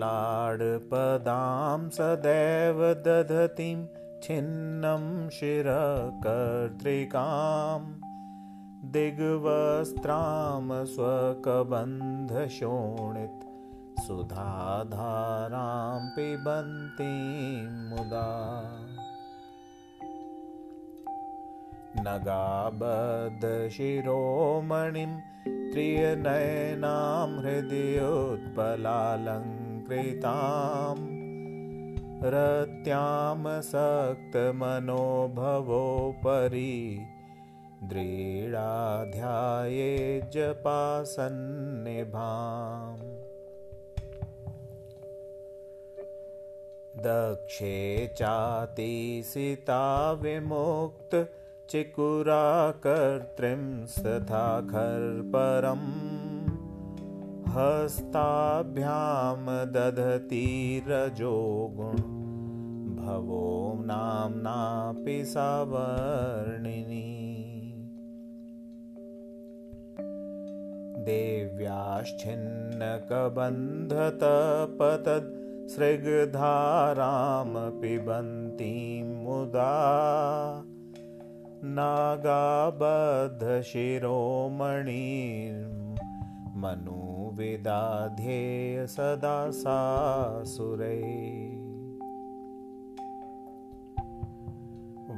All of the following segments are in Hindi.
लाडपदां सदैव दधतीं छिन्नं शिरकर्त्रिकां दिग्वस्त्रां स्वकबन्धशोणित सुधाधारां पिबन्तीं मुदा। नगाबद्धशिरोमणिं त्रिनयनां हृदयोत्पलालङ्कृतां रत्यां सक्तमनोभवोपरि दृढाध्याये जपासन्निभाम्। दक्षे चातिसिता विमुक्त चिकुराकर्त्रिं सदा खर्परं हस्ताभ्यां दधती रजोगुण भवो नाम्नापि सावर्णिनी। देव्याश्छिन्नकबन्धतपतद् सृगधारां पिबन्तीं मुदा। नागाबद्धशिरोमणिं मनुविदाध्येय सदा सा सुरैः।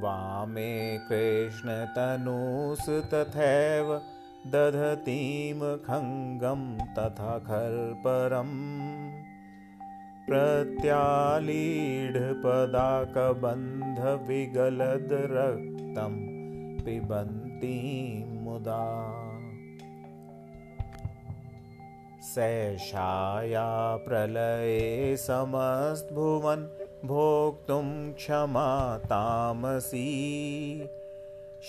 वामे कृष्णतनूस्तथैव दधतीं खङ्गं तथा खर्परं प्रत्यालीढपदाकबन्धविगलद्रक्तं पिबन्तीं मुदा। सैषाया प्रलये समस्तभुवन् भोक्तुं क्षमा तामसी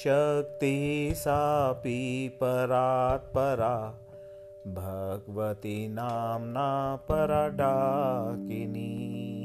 शक्तिः सापि परात्परा भगवती नाम्ना पराडाकिनी।